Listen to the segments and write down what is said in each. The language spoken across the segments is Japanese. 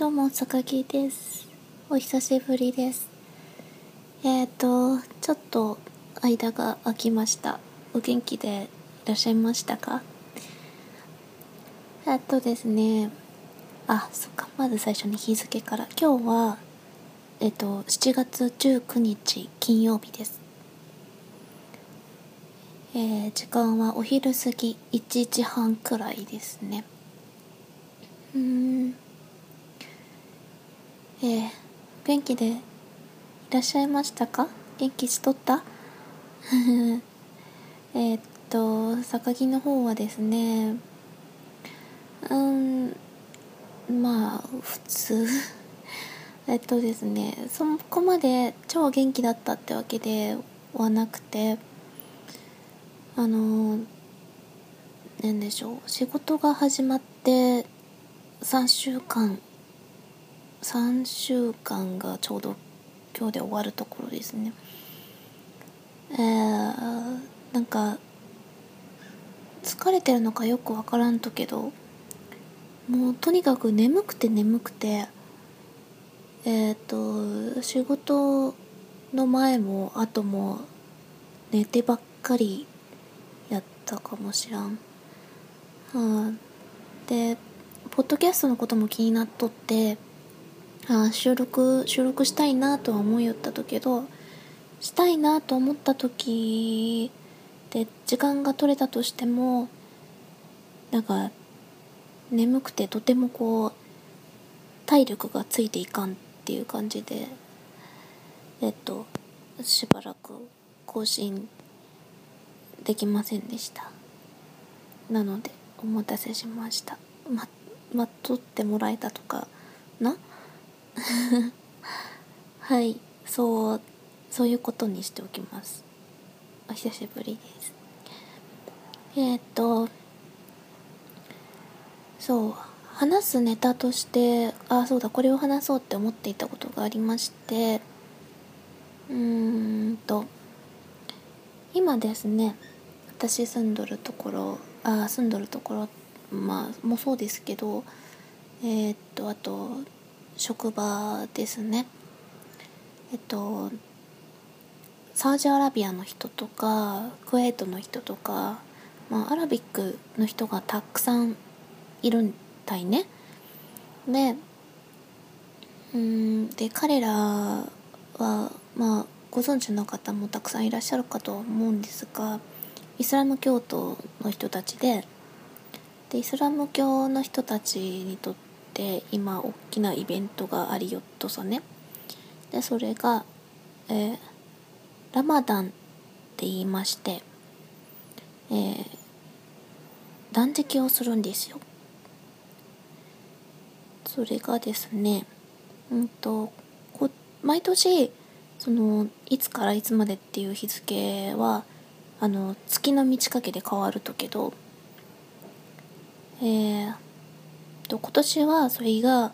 どうも、坂木です。お久しぶりです。ちょっと間が空きました。お元気でいらっしゃいましたか？ですね、そっか、まず最初に日付から。今日は7月19日金曜日です。時間はお昼過ぎ1時半くらいですね。元気でいらっしゃいましたか？元気しとった？坂木の方はですね、まあ普通ですね、そこまで超元気だったってわけではなくて、なんでしょう、仕事が始まって3週間がちょうど今日で終わるところですね。なんか疲れてるのかよくわからんとけど、もうとにかく眠くて、仕事の前も後も寝てばっかりやったかもしらん。でポッドキャストのことも気になっとって、収録したいなとは思いよったとけど、したいなと思った時で時間が取れたとしても、なんか眠くてとてもこう体力がついていかんっていう感じで、しばらく更新できませんでした。なのでお待たせしました。待っとってもらえたとかな。はい、そういうことにしておきます。お久しぶりです。そう、話すネタとして、そうだ、これを話そうって思っていたことがありまして、今ですね、私住んどるところ、まあもそうですけど、あと職場ですね。サウジアラビアの人とかクウェートの人とか、アラビックの人がたくさんいるんだいね。で彼らはご存知の方もたくさんいらっしゃるかと思うんですが、イスラム教徒の人たちでイスラム教の人たちにとって今大きなイベントがありよっとさね。でそれが、ラマダンって言いまして、断食をするんですよ。それがですね、毎年そのいつからいつまでっていう日付は月の満ち欠けで変わるとけど、今年はそれが、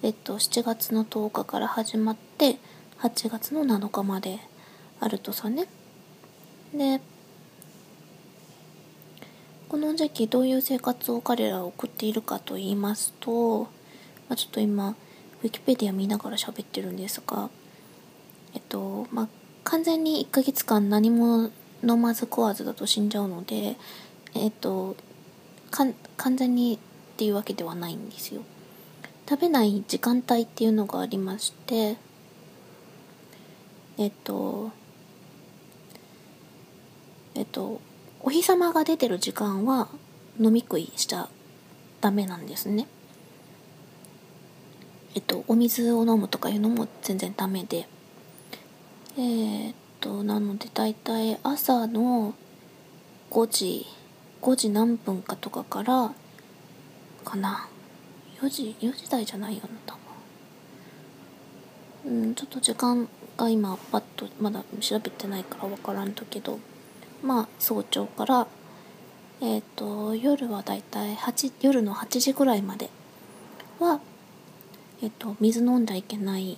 7月の10日から始まって8月の7日まであるとさね。でこの時期どういう生活を彼らは送っているかと言いますと、ちょっと今ウィキペディア見ながら喋ってるんですが、完全に1ヶ月間何も飲まず食わずだと死んじゃうので、完全にっていうわけではないんですよ。食べない時間帯っていうのがありまして、お日様が出てる時間は飲み食いしちゃダメなんですね。お水を飲むとかいうのも全然ダメで、なのでだいたい朝の5時何分かとかからかな、4時台じゃないよな、多分。ちょっと時間が今パッとまだ調べてないからわからんとけど、早朝から夜はだいたい夜の8時ぐらいまでは水飲んじゃいけない、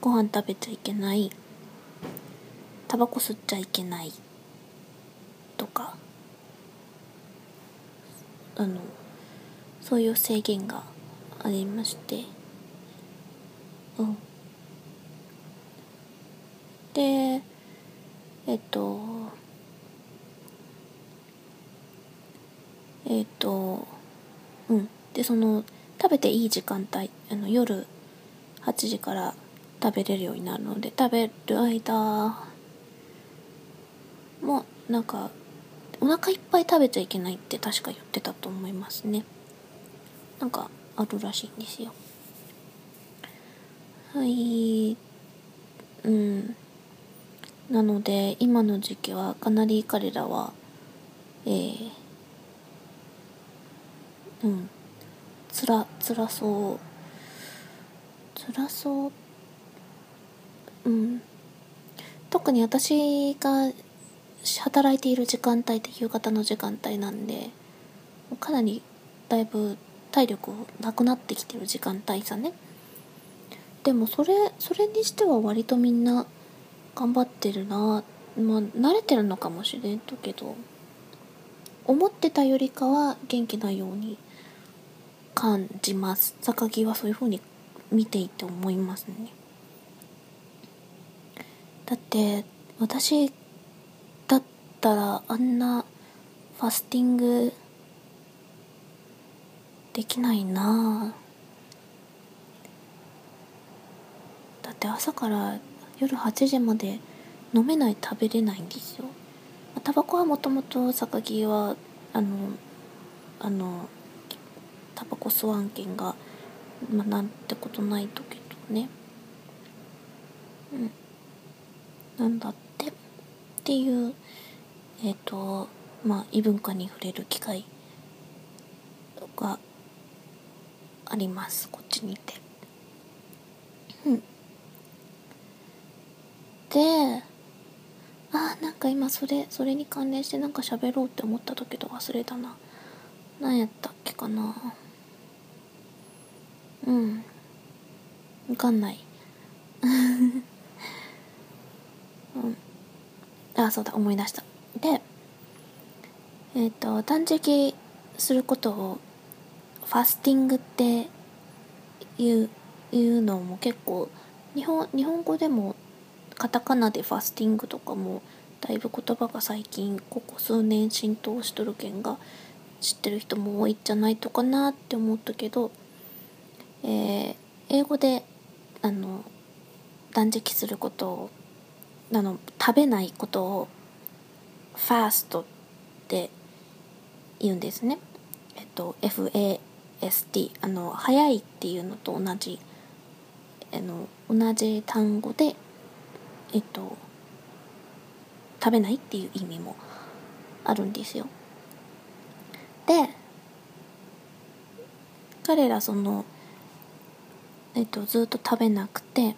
ご飯食べちゃいけない、タバコ吸っちゃいけないとか、そういう制限がありまして、うん、でうんでその食べていい時間帯夜8時から食べれるようになるので、食べる間もなんかお腹いっぱい食べちゃいけないって確か言ってたと思いますね。なんかあるらしいんですよ。はい、うん。なので今の時期はかなり彼らは、うん、辛そう、うん。特に私が働いている時間帯って夕方の時間帯なんで、かなりだいぶ体力なくなってきてる時間帯さね。でもそれにしては割とみんな頑張ってるな。まあ慣れてるのかもしれんとけど、思ってたよりかは元気なように感じます。坂木はそういう風に見ていて思いますね。だって私だったらあんなファスティングできないな。だって朝から夜8時まで飲めない食べれないんですよ。タバコはもともと坂木はタバコ吸わんけんが、まあ、なんてことないとけどね。うん。なんだってっていうまあ異文化に触れる機会がありますこっちにいて。うん。で、なんか今それに関連してなんか喋ろうって思った時と忘れたな。何やったっけかな。うん。わかんない。うん。そうだ、思い出した。で、断食することをファスティングっていうのも結構日本語でもカタカナでファスティングとかもだいぶ言葉が最近ここ数年浸透しとるけんが知ってる人も多いんじゃないとかなって思ったけど、英語で断食することを食べないことをファーストって言うんですね。FAST 早いっていうのと同じ単語で食べないっていう意味もあるんですよ。で、彼らずっと食べなくて、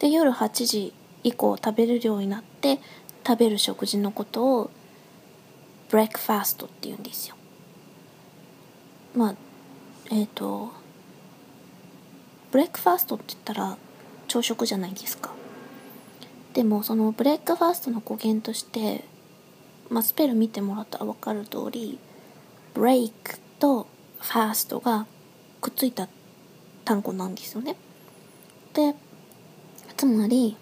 で夜8時以降食べるようになって食べる食事のことをブレックファーストっていうんですよ。まあブレックファーストって言ったら朝食じゃないですか。でもそのブレックファーストの語源として、まあ、スペル見てもらったら分かる通りブレイクとファーストがくっついた単語なんですよね。で、つまり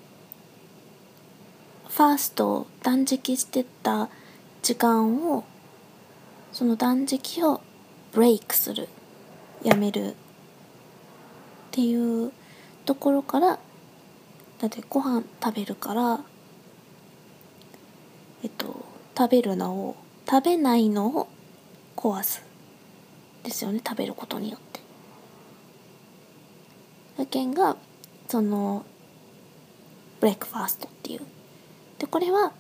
ファースト断食してた時間をその断食をブレイクする、やめるっていうところから、だってご飯食べるから食べるのを食べないのを壊すですよね、食べることによって。だけんがそのブレックファーストっていうで、これは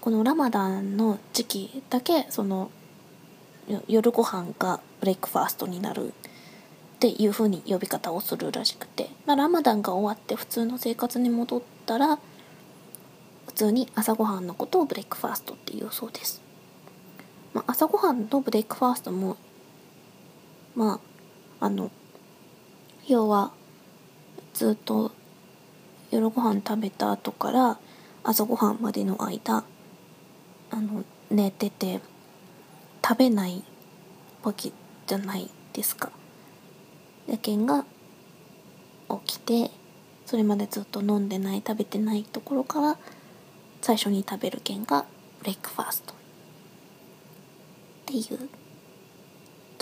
このラマダンの時期だけその夜ご飯がブレックファーストになるっていう風に呼び方をするらしくて、まあ、ラマダンが終わって普通の生活に戻ったら普通に朝ごはんのことをブレックファーストっていうそうです。まあ、朝ごはんのブレックファーストもまあ要はずっと夜ご飯食べた後から朝ごはんまでの間寝てて食べないわけじゃないですか。だけんが起きて、それまでずっと飲んでない食べてないところから最初に食べる券がブレックファーストっていう、ち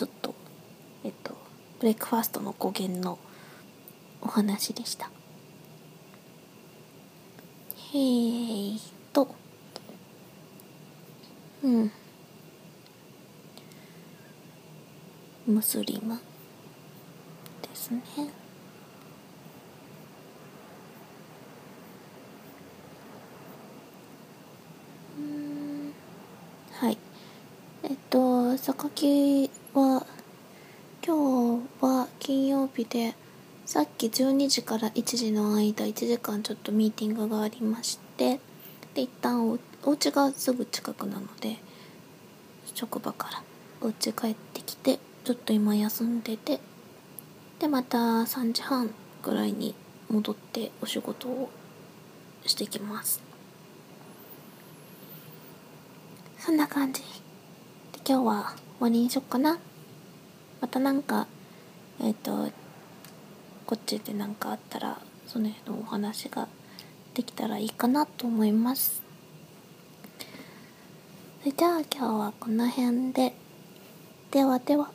ょっとブレックファーストの語源のお話でした。ムスリムですね。はい。榊は今日は金曜日で、さっき12時から1時の間1時間ちょっとミーティングがありまして、で一旦お家がすぐ近くなので、職場からお家帰ってきて、ちょっと今休んでて、でまた3時半ぐらいに戻ってお仕事をしてきます。そんな感じで今日は終わりにしよっかな。またなんかこっちでなんかあったら、その辺のお話ができたらいいかなと思います。それじゃあ今日はこの辺で、ではでは。